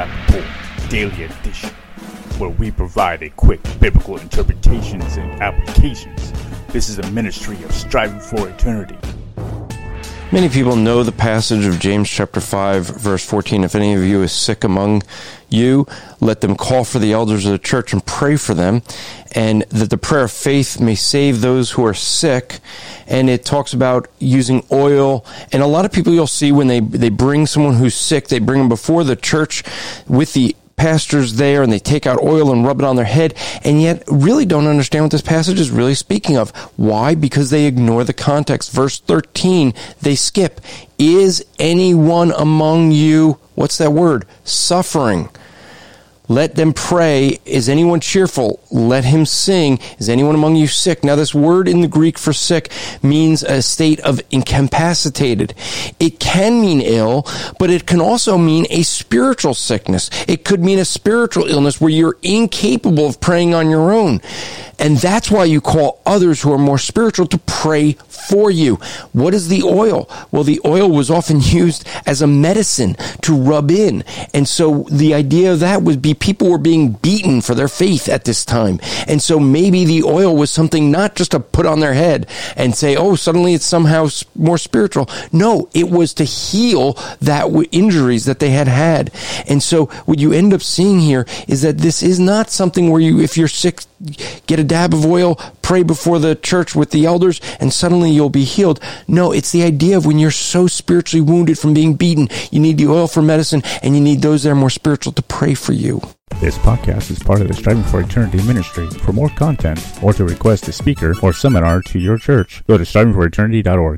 Rappaport Daily Edition, where we provide a quick biblical interpretations and applications. This is a ministry of Striving for Eternity. Many people know the passage of James chapter 5, verse 14. If any of you is sick among you, let them call for the elders of the church and pray for them, and that the prayer of faith may save those who are sick. And it talks about using oil. And a lot of people you'll see when they bring someone who's sick, they bring them before the church with the pastors there, and they take out oil and rub it on their head, and yet really don't understand what this passage is really speaking of. Why? Because they ignore the context. Verse 13, they skip. Is anyone among you, what's that word? Suffering. Let them pray. Is anyone cheerful? Let him sing. Is anyone among you sick? Now, this word in the Greek for sick means a state of incapacitated. It can mean ill, but it can also mean a spiritual sickness. It could mean a spiritual illness where you're incapable of praying on your own. And that's why you call others who are more spiritual to pray for you. What is the oil? Well, the oil was often used as a medicine to rub in. And so the idea of that would be people were being beaten for their faith at this time. And so maybe the oil was something not just to put on their head and say, oh, suddenly it's somehow more spiritual. No, it was to heal that injuries that they had. And so what you end up seeing here is that this is not something where you, if you're sick, get a dab of oil, pray before the church with the elders, and suddenly you'll be healed. No, it's the idea of when you're so spiritually wounded from being beaten, you need the oil for medicine, and you need those that are more spiritual to pray for you. This podcast is part of the Striving for Eternity ministry. For more content, or to request a speaker or seminar to your church, go to strivingforeternity.org.